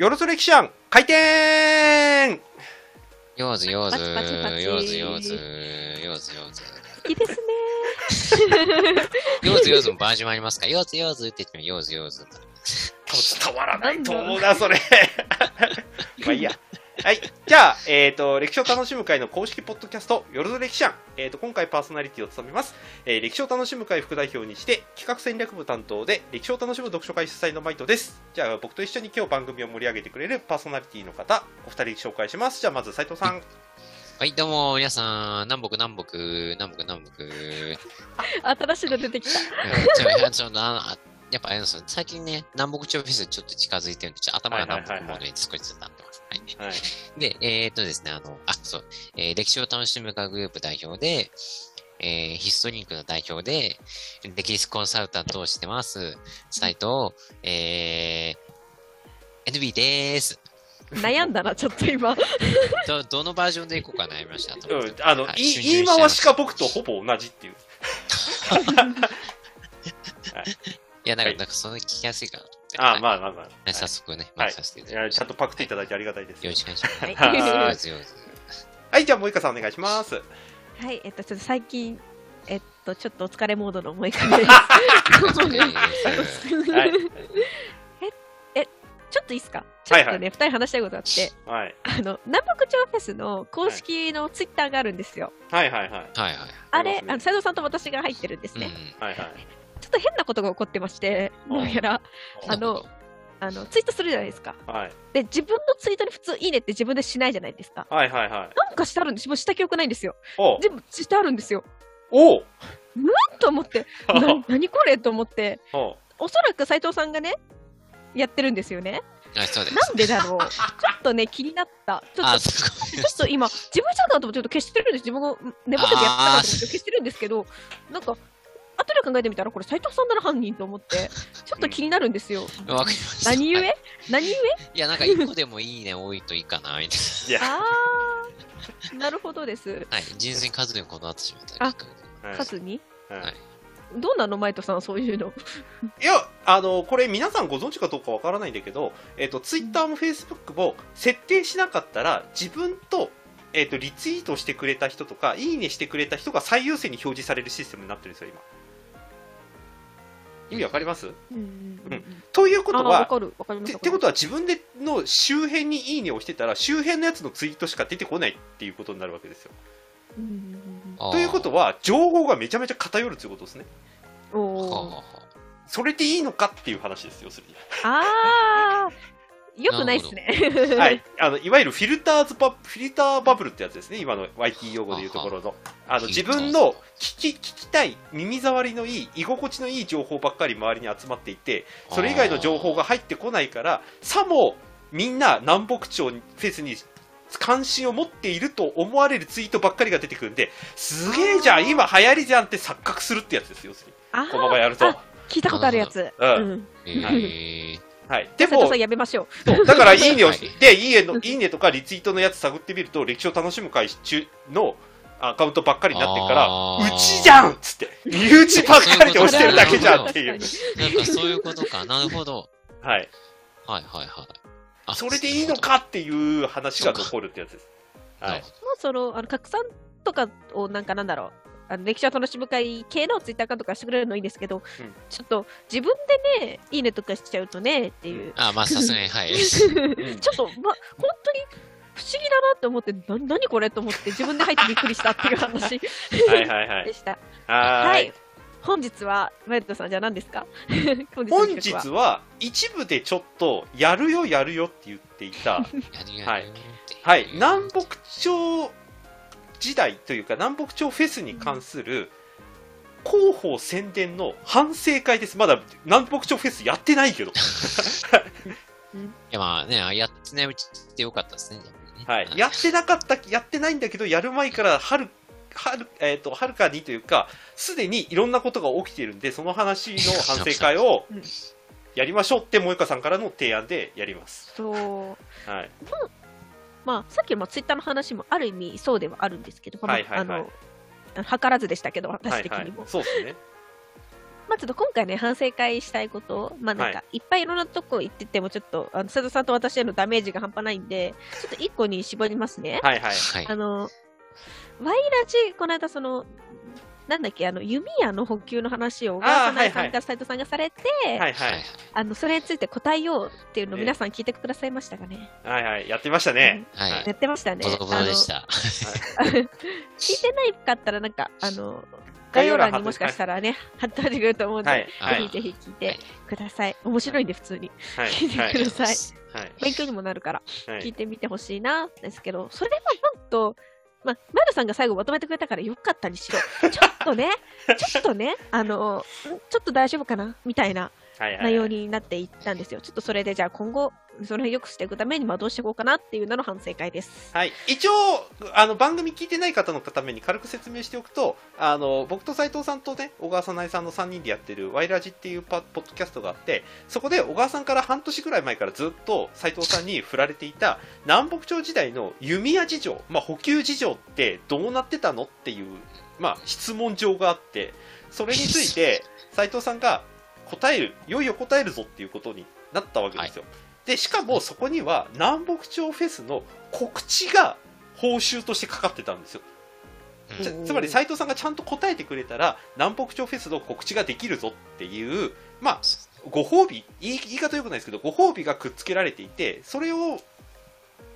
よろずれきしゃん開店。よーずよーずよーずよーずよーずよーず。いいですねー。よーずよーずもバージョンありますか？よーずよーずって言ってもよーずよーず。伝わらないと思うなそれ。まあいいや。はい。じゃあ、歴史を楽しむ会の公式ポッドキャスト、よろずれきしゃん。今回パーソナリティを務めます。歴史を楽しむ会副代表にして、企画戦略部担当で、歴史を楽しむ読書会主催のマイトです。じゃあ、僕と一緒に今日番組を盛り上げてくれるパーソナリティの方、お二人紹介します。じゃあ、まず斉藤さん。はい、どうも、皆さん、南北。新しいの出てきた。やっぱあれですよ、最近ね、南北朝フェスにちょっと近づいてるんで、頭が南北モードに少しずつなってます。で、ですね、そう、歴史を楽しむ会グループ代表で、ヒストリンクの代表で、歴史コンサルタントをしてます、斉藤、NB でーす。悩んだな、ちょっと今。どのバージョンでいこうか悩みました。うん、言い回しか僕とほぼ同じっていう。はいいや、なんかその聞きやすいかなと思って。ああ、はい、まあ。早速ね、はい、させていただきます。ちゃんとパクっていただいてありがたいです。よろしくお願いします。はい、じゃあ、萌歌さんお願いします。はい、ちょっと最近、ちょっとお疲れモードの萌歌です。ちょっといいですか？ちょっとね、はいはい、2人話したいことがあって、はい、南北朝フェスの公式のツイッターがあるんですよ。はいはいはい。あれ、斉藤さんと私が入ってるんですね。うん、はいはい。ちょっと変なことが起こってまして、どうやらツイートするじゃないですか、はい、で自分のツイートに普通いいねって自分でしないじゃないですか、はいはいはい、なんかしてあるんです。もうした記憶ないんですよ。全部してあるんですよ。おうと思って何これと思って、おそらく斉藤さんがねやってるんですよね。そうです。なんでだろう。ちょっとね気になった。ちょっと今自分じゃなと思ってちょっと消してるんです。自分が寝ぼけてやったからと思って消してるんですけど、なんか後で考えてみたらこれ斉藤さんなら犯人と思ってちょっと気になるんですよ。うん、わかりました。何故？いやなんか一個でもいいね多いといいかなみたいな。なるほどです。はい、人生数にこだわってしまった。数に？はい。どうなのマイトさんそういうの？いやこれ皆さんご存知かどうかわからないんだけど、ツイッターもフェイスブックも設定しなかったら自分とリツイートしてくれた人とかいいねしてくれた人が最優先に表示されるシステムになってるんですよ今。意味わかります？ということは、ってことは自分での周辺にいいねをしてたら周辺のやつのツイートしか出てこないっていうことになるわけですよ。ということは情報がめちゃめちゃ偏るということですね。それでいいのかっていう話ですよ。それよくないですね。はい、いわゆるフィルターバブルってやつですね。今の YT 用語でいうところの、自分の聞きたい耳障りのいい居心地のいい情報ばっかり周りに集まっていて、それ以外の情報が入ってこないから、さもみんな南北朝フェスに関心を持っていると思われるツイートばっかりが出てくるんで、すげえじゃん今流行りじゃんって錯覚するってやつですよ。このままやると。聞いたことあるやつ。はい、でもやめましょう。だからいいねをしていいねとかリツイートのやつ探ってみると歴史を楽しむ会中のアカウントばっかりになってるから、うちじゃんっつって身内ばっかりで押してるだけじゃんっていう。なんかそういうことか。なるほど。はいはいはいはい。それでいいのかっていう話が残るってやつです。はい。もうその拡散とかをなんかなんだろう歴史を楽しむ会系のツイッターアカウントからしてくれるのいいんですけど、うん、ちょっと自分でねいいねとかしちゃうとねっていう、まあさすがにはいちょっとま本当に不思議だなと思って、何これと思って自分で入ってびっくりしたっていう話でした。はい、本日は前田さんじゃあ何ですか？本日は一部でちょっとやるよって言っていたはい、南北朝時代というか南北朝フェスに関する広報宣伝の反省会です。まだ南北朝フェスやってないけどいやまあね、やってないうちってよかったですね。はい、やってないんだけどやる前からはるかにというかすでにいろんなことが起きているんで、その話の反省会をやりましょうって萌歌さんからの提案でやります。そう、はい。まあ、さっきのツイッターの話もある意味そうではあるんですけど、計らずでしたけど私的にも、まあ、ちょっと今回ね反省会したいこと、まあなんかいっぱいいろんなとこ行っててもちょっと佐藤さんと私へのダメージが半端ないんで、ちょっと1個に絞りますね。はいはいはい。ワイラジこの間そのなんだっけ弓矢の補給の話を小川さんが斉藤さんがされて、はいはい、それについて答えようっていうのを皆さん聞いてくださいましたかね。はいはい、やってましたね。うん、はい、やってましたね。ボロボロでした。聞いてないかったらなんか概要欄にもしかしたらね貼ってくると思うので、はい、ぜひぜひ聞いてください。面白いんで普通に、はい、聞いてください、はい。勉強にもなるから、はい、聞いてみてほしいなですけど、それはなんと。まあ、マルさんが最後まとめてくれたからよかったにしろちょっとねちょっと大丈夫かなみたいな内容になっていったんですよ、はいはいはい、ちょっとそれでじゃあ今後その辺よくしていくためにどうしていこうかなっていうのの反省会です。はい、一応番組聞いてない方のために軽く説明しておくと、僕と斉藤さんとね小川さなえさんの3人でやってるワイラジっていうポッドキャストがあって、そこで小川さんから半年ぐらい前からずっと斉藤さんに振られていた南北朝時代の弓矢事情、まあ、補給事情ってどうなってたのっていう、まあ、質問状があって、それについて斉藤さんがいよいよ答えるぞっていうことになったわけですよ、はい。でしかもそこには南北朝フェスの告知が報酬としてかかってたんですよ。つまり斉藤さんがちゃんと答えてくれたら南北朝フェスの告知ができるぞっていう、まあ、ご褒美、言い方よくないですけどご褒美がくっつけられていて、それを、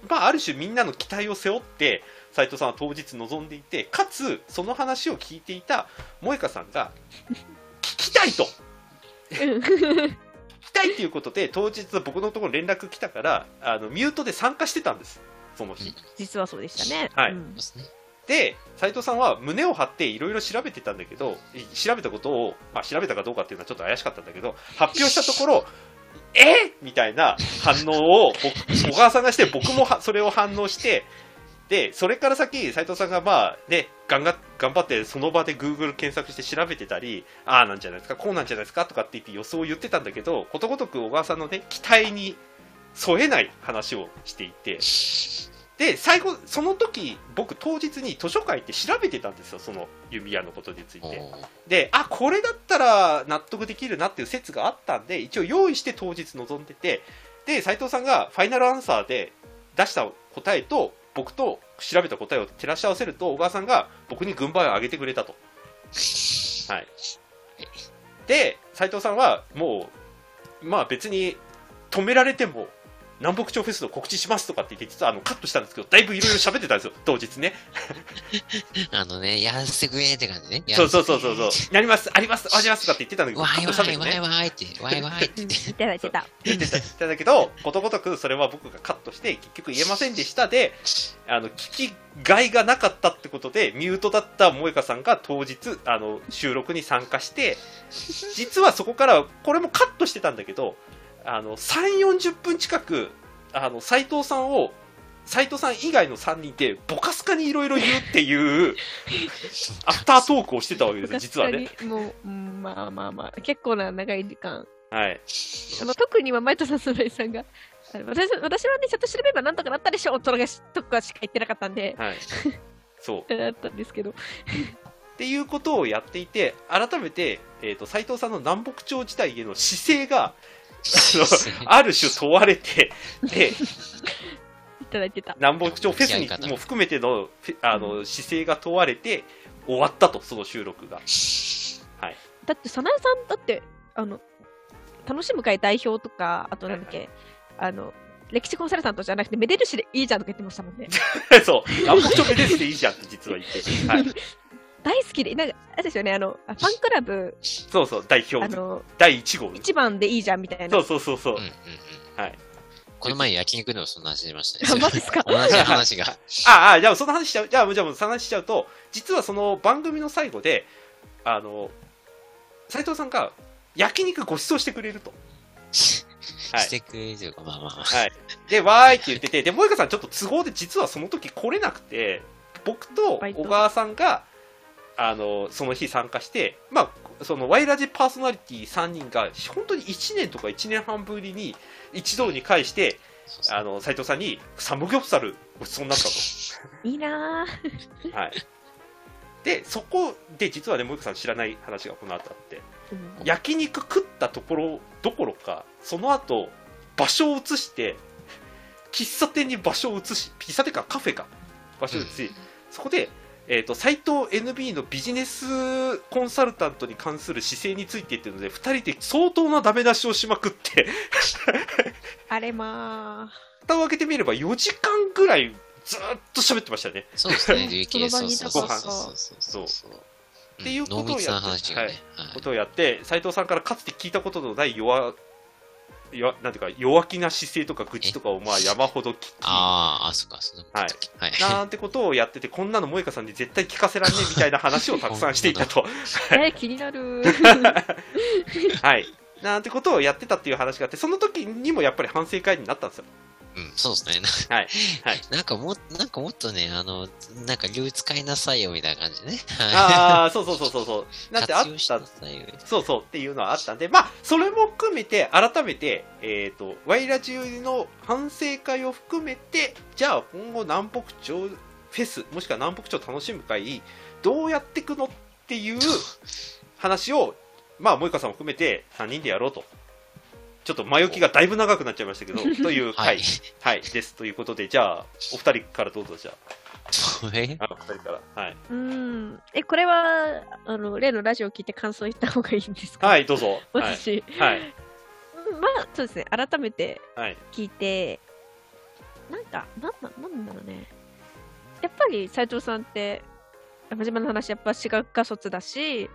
まあ、ある種みんなの期待を背負って斉藤さんは当日臨んでいて、かつその話を聞いていた萌香さんが聞きたいとたいということで当日僕のところ連絡来たから、ミュートで参加してたんですその日。実はそうでしたね、はい、うん、で斉藤さんは胸を張っていろいろ調べてたんだけど、調べたことを、まあ、調べたかどうかっていうのはちょっと怪しかったんだけど、発表したところみたいな反応を小川さんがして、僕もそれを反応して、でそれから先斉藤さんがまあね頑張ってその場で Google 検索して調べてたり、ああなんじゃないですかこうなんじゃないですかとかって言って予想を言ってたんだけど、ことごとく小川さんのね期待に沿えない話をしていて、で最後その時僕当日に図書館行って調べてたんですよ、その弓矢のことについて。でこれだったら納得できるなっていう説があったんで、一応用意して当日臨んでて、で斉藤さんがファイナルアンサーで出した答えと僕と調べた答えを照らし合わせると、小川さんが僕に軍配を上げてくれたと。はい。で、斉藤さんはもう、まあ別に止められても、南北朝フェスの告知しますとかって言って、実はカットしたんですけど、だいぶいろいろ喋ってたんですよ、当日ね。やらせてくれって感じね。そう。やります、あります、ありますとかって言ってたんだけど、わいわいわいわいって、わいわいって言ってた。言ってたんだけど、ことごとくそれは僕がカットして、結局言えませんでしたで、聞きがいがなかったってことで、ミュートだった萌香さんが当日、収録に参加して、実はそこから、これもカットしてたんだけど、3、40分近く斉藤さん以外の3人でボカスカにいろいろ言うっていうアフタートークをしてたわけです実はね。もう、まあ結構な長い時間、はい、特に前田さんそらいさんが私はねちゃんと調べればなんとかなったでしょとかしか言ってなかったんで、はい、そうだったんですけどっていうことをやっていて、改めて、斉藤さんの南北朝時代への姿勢がある種問われて、でいただいてた南北朝フェスにも含めての、姿勢が問われて終わったと、その収録が、はい、だって早苗さんだって楽しむ会代表とか、あとなんだっけ、歴史コンサルタントじゃなくてめでるしでいいじゃんとか言ってましたもんねそう南北朝めでるしでいいじゃんって実は言って、はい大好きで、なんか、あれですよね、ファンクラブ、そう、代表、第1号。1番でいいじゃん、みたいな。そう。うん、はい。この前、焼肉でもそんな話しましたね。マジですか同じ話が。じゃあ、その話しちゃう。その話しちゃうと、実はその番組の最後で、斉藤さんが、焼肉ご馳走してくれると。してくれるというか、まあ。はい。で、わーいって言ってて、で、萌香さん、ちょっと都合で、実はその時来れなくて、僕と小川さんが、その日参加して、まあ、そのワイラジパーソナリティ3人が本当に1年とか1年半ぶりに一堂に会して、斉藤さんにサムギョプサルごちそうになったといいな、はい、でそこで実はね、もう一個さん知らない話がこの後あって、うん、焼肉食ったところどころかその後場所を移して喫茶店に場所を移し、喫茶店かカフェか場所を移し、うん、そこで斎藤 NB のビジネスコンサルタントに関する姿勢についてっていうので2人で相当なダメ出しをしまくってあれまあ蓋を開けてみれば4時間ぐらいずっと喋ってましたね。そうですね、琉球そうそうそうそうそうっていうことをやって、ことをやって斎藤さんからかつて聞いたことのないなんていうか弱気な姿勢とか愚痴とかをまあ山ほど聞き、なんてことをやってて、こんなの萌香さんに絶対聞かせらんねえみたいな話をたくさんしていたと気になるはい、なんてことをやってたっていう話があって、その時にもやっぱり反省会になったんですよ。うん、そうですね。はい。はい。なんかもっとね、なんか流使いなさいよみたいな感じね。ああ、そうそうそうそう。なんてあった。そうそうっていうのはあったんで、まあ、それも含めて、改めて、ワイラジの反省会を含めて、じゃあ今後南北朝フェス、もしくは南北朝楽しむ会、どうやっていくのっていう話を、まあ、萌香さんも含めて3人でやろうと。ちょっと前置きがだいぶ長くなっちゃいましたけど、という回、はい、です。ということで、じゃあ、お二人からどうぞ、じゃあ。お二人から。はい。これは、例のラジオを聞いて感想言った方がいいんですか？はい、どうぞ。私、はい。まあ、そうですね、改めて聞いて、なんだろうね。やっぱり、斎藤さんって、真面目な話、やっぱ私学科卒だし、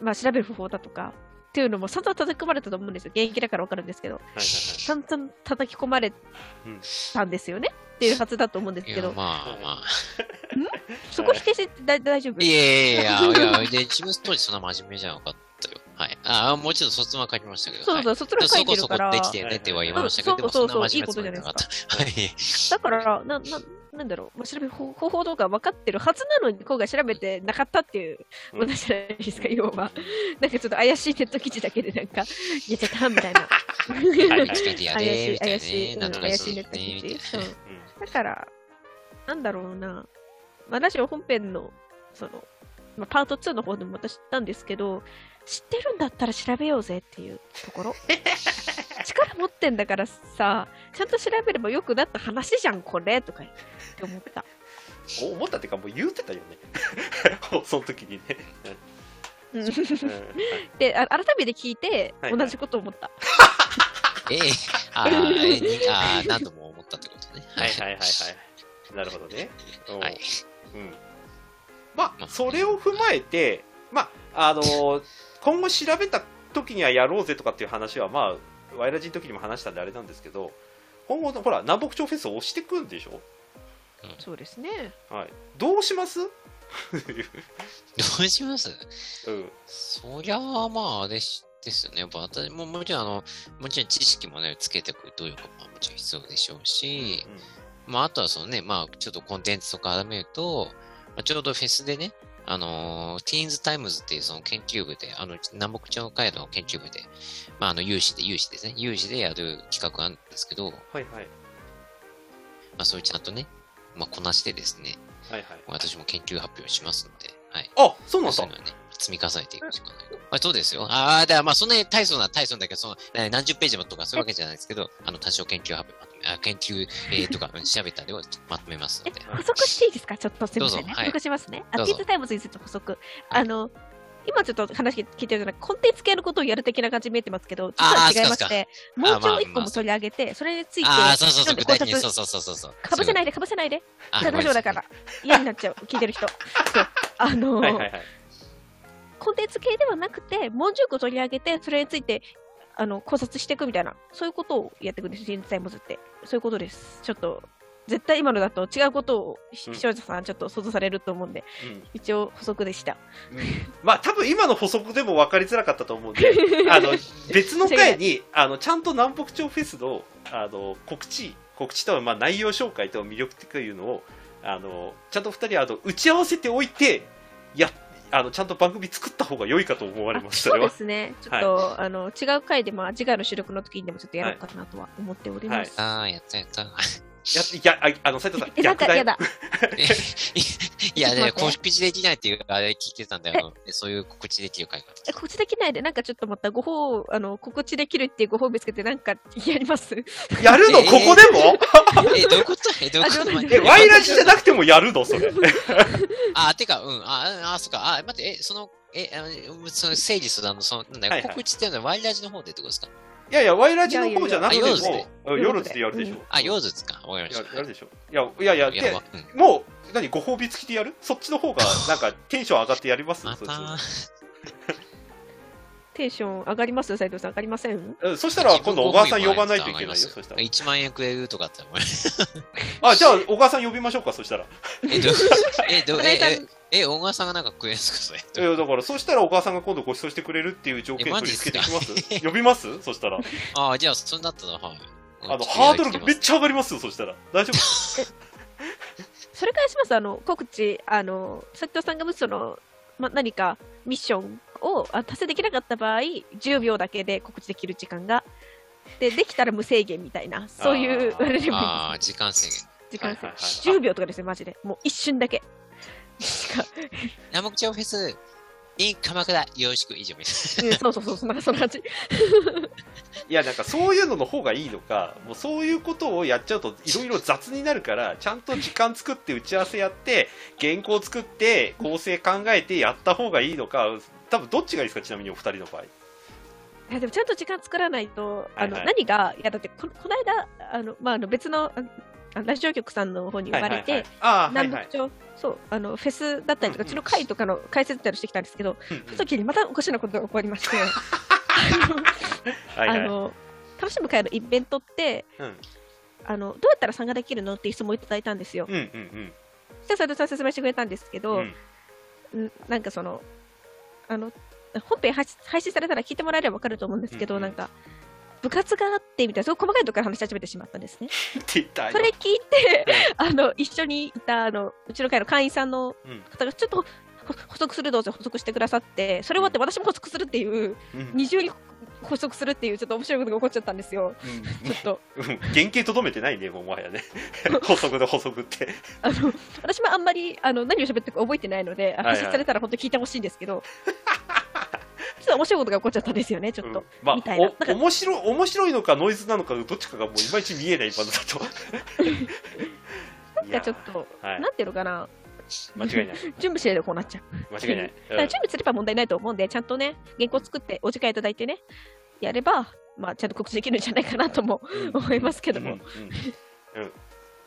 まあ、調べる方法だとか、っていうのも散々叩き込まれたと思うんですよ。現役だから分かるんですけど、散々叩き込まれたんですよね、うん、っていうはずだと思うんですけど、まあまあそこ否定して大丈夫？いや自分当時そんな真面目じゃなかったよ。はい。ああ、もちろん卒論は書きましたけど、そうそう、卒論書いてるから、そこそこできてねっては言われましたけど、でもそんな真面目つもりなかった。だからなんだろう、調べ方法動画分かってるはずなのに今回調べてなかったっていう問題じゃないですか、要は。なんかちょっと怪しいネット記事だけでなんか言っちゃったみたいな。怪しいネット記事。そう。だからなんだろうな、ラジオ本編のそのパート2の方でも私言ったんですけど、知ってるんだったら調べようぜっていうところ。力持ってんだからさ、ちゃんと調べればよくなった話じゃんこれとかって思った。思ったってかもう言うてたよね。その時にね。で、改めて聞いて、はい、同じこと思った。何度も思ったってことね。はい。なるほどね。はい。うん。まあそれを踏まえて、まあ今後調べた時にはやろうぜとかっていう話はまあワイラジの時にも話したんであれなんですけど、今後のほら南北朝フェスを押していくんでしょ。そうですね。はい。どうします？うん。そりゃあまああれですよね。やっぱ私ももちろんもちろん知識もねつけていく努力ももちろん必要でしょうし、まああとはそのね、まあちょっとコンテンツとか改めると。ちょうどフェスでね、ティーンズタイムズっていうその研究部で、南北朝会の研究部で、まあ、有志でやる企画があるんですけど、はいはい。まあ、それちゃんとね、まあ、こなしてですね、はいはい。私も研究発表しますので、はい。あ、そうなんですか？積み重ねていくしかない。まあ、そうですよ。だからまあ、そんなに大層だけど、その、何十ページもとかそういうわけじゃないですけど、多少研究発表、研究、とか調べたりをまとめますので。補足していいですか？ちょっとすみませんね。補足しますね。ティーンズタイムズについて補足。今ちょっと話聞いてるじゃなく、コンテンツ系のことをやる的な感じ見えてますけど、実は違いまして、もうちょい一個も取り上げて、それについて、かぶせないで、大丈夫だから。嫌になっちゃう、聞いてる人。コンテンツ系ではなくて、もう10個取り上げて、それについて考察していくみたいな、そういうことをやっていくんです、ティーンズタイムズって。そういうことです。ちょっと、絶対今のだと違うことを、庄司さん、ちょっと想像されると思うんで、一応、補足でした。まあ、多分今の補足でも分かりづらかったと思うんで、別の回に、ちゃんと南北朝フェスの告知とはまあ内容紹介と魅力というのを、ちゃんと2人打ち合わせておいて、ちゃんと番組作った方が良いかと思われます。そうですね。ちょっと、はい、違う回で、まあ、次回の収録の時にでもちょっとやろうかなとは思っております。はい、やったやった。斉藤さん、逆だよ。いやね、告知できないっていう、あれ聞いてたんだよ。そういう告知できる会が。告知できないで、なんかちょっとまたご褒、告知できるっていうご褒美つけて、なんかやりますやるの、ここでもどういうことワイラジじゃなくてもやるのそれ。てか、うん、そっか、待って、その、整理する告知っていうのはワイラジの方でってことですか？いやいや、ワイラジの方じゃなくても、夜ってやるでしょ。夜ですか。わかりました。やるでしょ。いや、もう、ご褒美付きでやる？そっちの方が、なんか、テンション上がってやります？テンション上がりますよ、斉藤さん。上がりません？そしたら、今度、小川さん呼ばないといけないよ。そしたら。1万円くれるとかって思います。じゃあ、小川さん呼びましょうか、そしたら。小川さんがなんか食えんすかそれ。だから、そしたら小川さんが今度ご馳走してくれるっていう条件を取り付けてきます。呼びます？そしたら。じゃあ、それだったら、はい。ハードルがめっちゃ上がりますよ、そしたら。大丈夫？それからします、告知、斉藤さんがもし何かミッションを達成できなかった場合、10秒だけで告知できる時間が。できたら無制限みたいな、そういう、あれでもいいです。時間制限。時間制限。10秒とかですね、マジで。もう一瞬だけ。ナモクチョフェス in 鎌倉よろしく以上です。そう、なんかそんな感じ。いや、なんかそういうのの方がいいのか、もうそういうことをやっちゃうといろいろ雑になるから、ちゃんと時間作って打ち合わせやって、原稿作って構成考えてやった方がいいのか、多分どっちがいいですか、ちなみにお二人の場合。いやでもちゃんと時間作らないと、何が、いやだってこの間、別のラジオ局さんの方に呼ばれて、ナモクチョそうフェスだったりとか、うちの会とかの解説だったりしてきたんですけど、その時にまたおかしなことが起こりまして、楽しむ会のイベントって、どうやったら参加できるのって質問をいただいたんですよ。そしたら斉藤さん説明してくれたんですけど、なんか本編配信されたら聞いてもらえれば分かると思うんですけど、なんか部活があってみたいな、そう細かいところから話し始めてしまったんですね。それ聞いて、一緒にいたうちの会の会員さんの方がちょっと補足するどうぞ補足してくださって、それ終わって私も補足するっていう、二重に補足するっていうちょっと面白いことが起こっちゃったんですよ。ちょっと原型とどめてないね、もうもはやね。補足で補足って。私もあんまり何を喋ってるか覚えてないので、発信されたら本当聞いてほしいんですけど。ちょっと面白いことが起こっちゃったんですよね、ちょっと。面白いのかノイズなのか、どっちかがもういまいち見えないバンドだと。なんかちょっと、なんていうのかな。間違いない。準備しないとこうなっちゃう。間違いない。準備すれば問題ないと思うんで、ちゃんとね、原稿作って、お時間いただいてね、やれば、ちゃんと告知できるんじゃないかなとも思いますけども。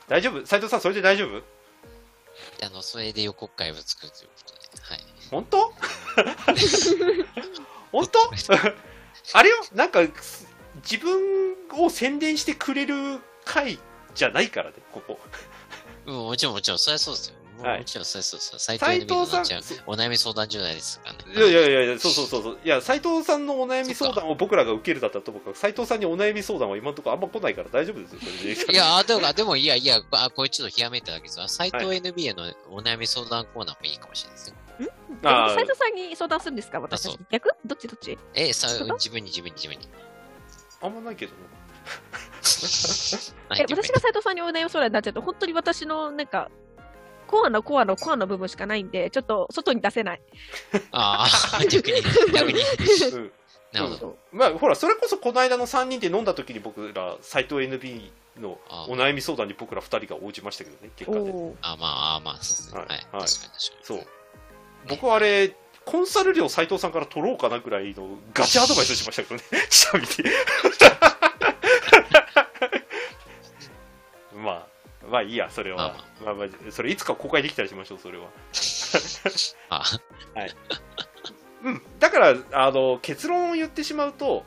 大丈夫？斉藤さん、それで大丈夫？それで予告会を作るということで。本当？本当？あれよ、なんか自分を宣伝してくれる回じゃないからね、ここ。もちろん、そりゃそうですよ。もちろん、そりゃそうですよ。斉藤さん、お悩み相談じゃないですかね。いや、そう。いや、斉藤さんのお悩み相談を僕らが受けるだったと僕は、斉藤さんにお悩み相談は今のところあんま来ないから大丈夫ですよ。いや、でも、いや、こいつのひやめいただけです。斉藤 NBA のお悩み相談コーナーもいいかもしれないですね。斉藤さんに相談するんですか、私たち。逆？どっち？自分に。あんまないけどね。私が斉藤さんにお悩み相談になっちゃうと、本当に私のなんか、コアの部分しかないんで、ちょっと外に出せない。逆に。なるほど。ほら、それこそこの間の3人で飲んだ時に僕ら、斉藤 NB のお悩み相談に僕ら2人が応じましたけどね、結果で。まあ、そうですね。はい。そう。僕はあれ、コンサル料斉藤さんから取ろうかなぐらいのガチアドバイスしましたけどね、ちなみに。まあいいや、それは。それいつか公開できたりしましょう、それは。はい。だから、結論を言ってしまうと、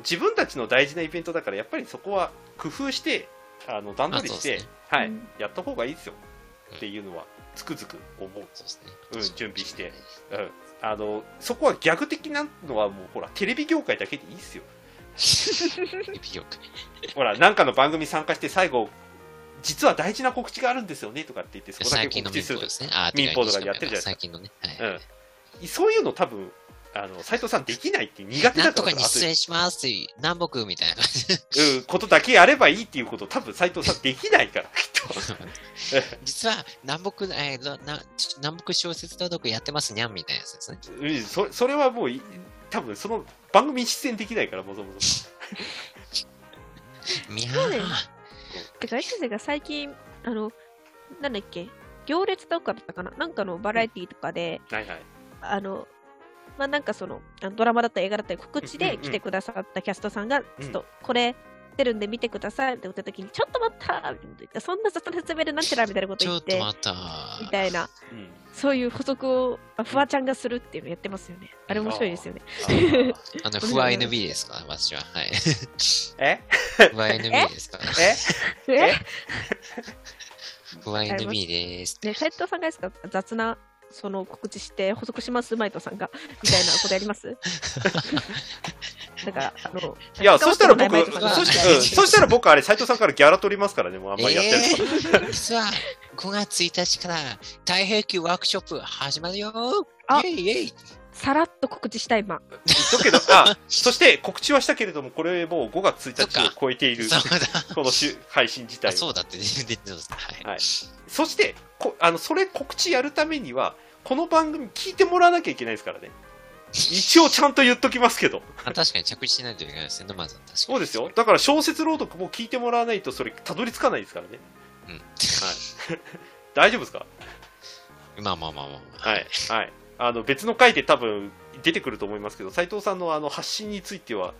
自分たちの大事なイベントだから、やっぱりそこは工夫して、段取りして、やった方がいいですよ、っていうのは。つくづく思う。準備して、そこはギャグ的なのはもうほらテレビ業界だけでいいっすよ。テレビ業界。ほらなんかの番組参加して最後実は大事な告知があるんですよねとかって言ってそこだけ告知するとか、民放とかやってるじゃないですか。最近のね。そういうの多分斉藤さんできないって苦手だから、なんとかに失礼しますっていう、南北みたいな感じ、ことだけやればいいっていうことを多分斉藤さんできないから、きっと。実は南北、南北小説朗読やってますにゃんみたいなやつですね。それはもう、多分その番組に出演できないから、もともと。みゃー。てか、エクセが最近、なんだっけ、行列とかだったかな、なんかのバラエティーとかで、はいはい、まあなんかそのドラマだったり映画だったり告知で来てくださったキャストさんがちょっとこれ出るんで見てくださいって言った時にちょっと待ったー、そんな説明でなんてらみたいなこと言ってちょっと待ったーみたいな、うん、そういう補足をフワちゃんがするっていうのやってますよね。あれ面白いですよね。フワ NB ですか、私は。はい。え？フワ NB ですか。え？え？フワ NB でーす。ね、斉藤さんがですか、雑な。その告知して補足しますマイトさんがみたいなことやります。だからいや、そしたら僕、そしたら僕あれ斉藤さんからギャラ取りますからね、もうあんまりやってる。実は5月1日から太平記ワークショップ始まるよ。あ、イエイイエイ。さらっと告知した今。言っとくけど、あ、そして告知はしたけれども、これもう5月1日を超えているこの配信自体。そうだって自分で言ってました。はい。そしてそれ告知やるためにはこの番組聞いてもらわなきゃいけないですからね。一応ちゃんと言っときますけど。あ、確かに着地しないといけないですね、まず。確かにそうですよ。だから小説朗読も聞いてもらわないとそれたどり着かないですからね。うん。はい。大丈夫ですか？まあまあまあまあ。はいはい。別の回で多分出てくると思いますけど、斉藤さんの発信については、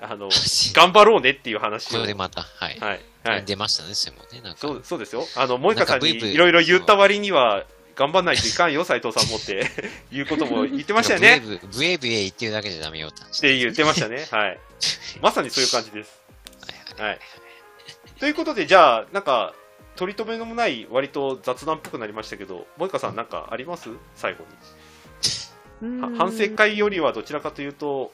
頑張ろうねっていう話を。これでまた、はい。はい。はい、出ましたね、それもね。なんかそうですよ。萌歌さんにいろいろ言った割には、頑張んないといかんよ、斉藤さんもって、いうことも言ってましたよね。ブエブエ言ってるだけじゃダメよって言ってましたね。はい。まさにそういう感じです。はい、はい。ということで、じゃあ、なんか、取り留めのもない、割と雑談っぽくなりましたけど、萌歌さんなんかあります？最後に。反省会よりはどちらかというと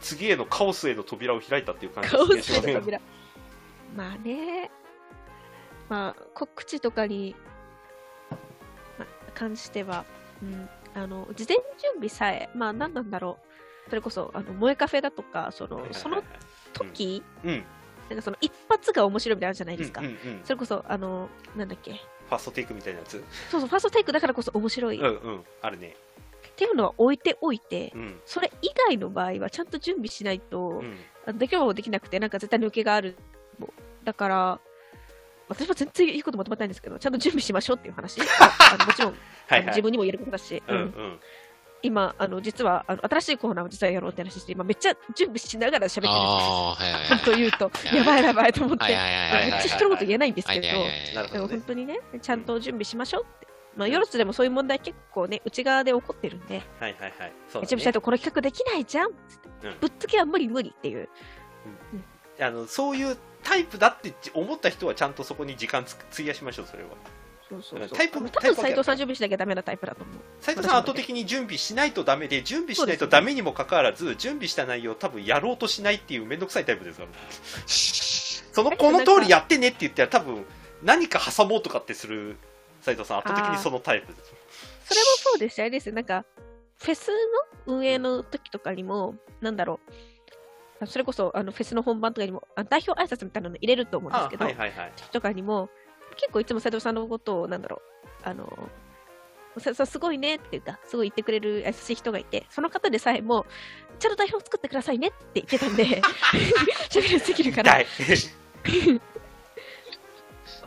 次へのカオスへの扉を開いたっていう感じですね。カオスへの扉。まあね、まあ告知とかに関しては、うん、事前準備さえ、まあ何なんだろう、それこそ萌えカフェだとかその時、うん、なんかその一発が面白いみたいなのあるじゃないですか。それこそなんだっけ、ファーストテイクみたいなやつ。そうそう、ファーストテイクだからこそ面白い。うんうん、あるね。っていうのは置いておいて、うん、それ以外の場合はちゃんと準備しないと、うん、できればできなくて、なんか絶対抜けがある。だから私は全然いいことまとまってないんですけど、ちゃんと準備しましょうっていう話。もちろんはい、はい、自分にも言えることだし、うんうん、今実は新しいコーナーを実はやろうって話して、今めっちゃ準備しながら喋ってるんです。本当言うとやばいやばいと思って、めっちゃ人のこと言えないんですけど、でも本当にね、ちゃんと準備しましょうって。まあ、ヨロスでもそういう問題結構ね、内側で起こってるんで、はいはいはい、そうだね。一部サイトこの企画できないじゃん、うん、ぶっつけは無理無理っていう、うんうん、そういうタイプだって思った人はちゃんとそこに時間費やしましょう。それは多分斉藤さん準備しなきゃダメなタイプだと思う。斉藤さん圧倒的に準備しないとダメで、準備しないとダメにもかかわらず、準備した内容を多分やろうとしないっていうめんどくさいタイプですからこの通りやってねって言ったら、多分何か挟もうとかってする斉藤さん圧倒的にそのタイプです。それもそうでしたよね。なんかフェスの運営の時とかにも、なんだろう、それこそフェスの本番とかにも代表挨拶みたいなの入れると思うんですけど、はいはいはい、とかにも結構いつも斉藤さんのことを、なんだろう、すごいねっていうか、すごい言ってくれる優しい人がいて、その方でさえもちゃんと代表を作ってくださいねって言ってたんで、喋りすぎるから。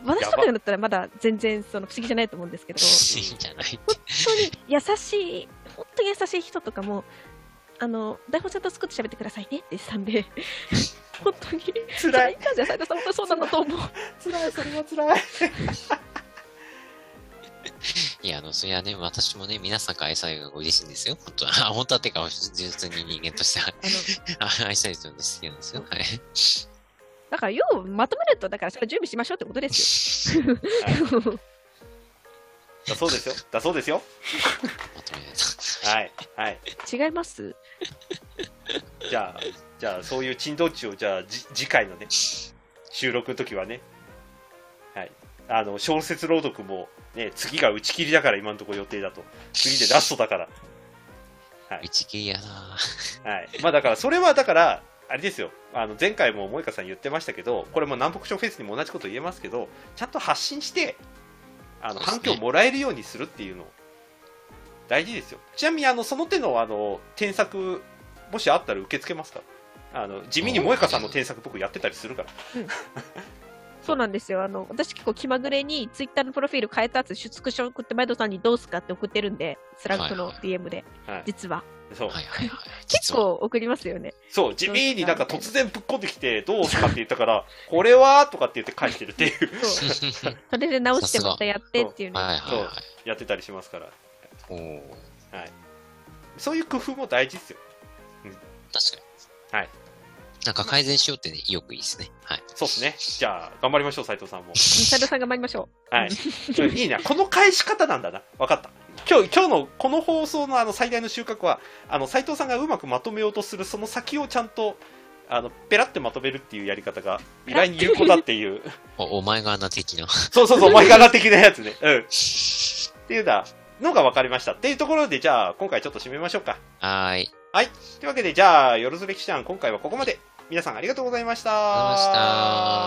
私とかだったらまだ全然不思議じゃないと思うんですけど、本当に優しい、本当に優しい人とかも、台本ちゃんと作って喋ってくださいねって言ってたんで、本当につらい感じは斉藤さん、本当にそうなんだと思う。つらい、それはつらい。いや、それはね、私もね、皆さんから愛されるのが嬉しいんですよ、本当は。本当はっていうか、純粋に人間として愛されてるの好きなんですよ。はい。だから要はまとめると、だからそれ準備しましょうってことですよ。だそうですよ。だそうですよ。はいはい。違います。じゃあそういう珍道中を、じゃあ次回のね、収録の時はね、はい、小説朗読もね、次が打ち切りだから、今のところ予定だと、次でラストだから、はい、一芸やな、はい、まあだからそれはだからあれですよ、あの前回も萌歌さん言ってましたけど、これも南北朝フェスにも同じこと言えますけど、ちゃんと発信してあの反響をもらえるようにするっていうの大事ですよ。ちなみにあのその手のあの添削もしあったら受け付けますか。あの地味に萌歌さんの添削僕やってたりするから、うん、そうなんですよ。あの私結構気まぐれにツイッターのプロフィール変えたやつスクショ送って、マイドさんにどうすかって送ってるんで、スラックの DM で、はいはい、実はそう、はいはいはい、結構送りますよね。そう地味になんか突然ぶっこんできてどうすかって言ったからこれはとかって言って返してるっていうそれで直してまたやってっていうのをやってたりしますから、お、はい、そういう工夫も大事ですよ、うん、確かに、はい、なんか改善しようって、ね、よくいいですね、はい、そうですね。じゃあ頑張りましょう斉藤さんも。斉藤さん頑張りましょう、はい、いいなこの返し方なんだな、分かった。今日のこの放送のあの最大の収穫は、あの斉藤さんがうまくまとめようとするその先をちゃんとあのペラってまとめるっていうやり方が依頼に有効だっていうお前が穴的なそうそうそう、お前が穴的なやつね、うんっていうのが分かりましたっていうところで、じゃあ今回ちょっと締めましょうか。はいはい。というわけで、じゃあよろずれ記者団今回はここまで。皆さんありがとうございました。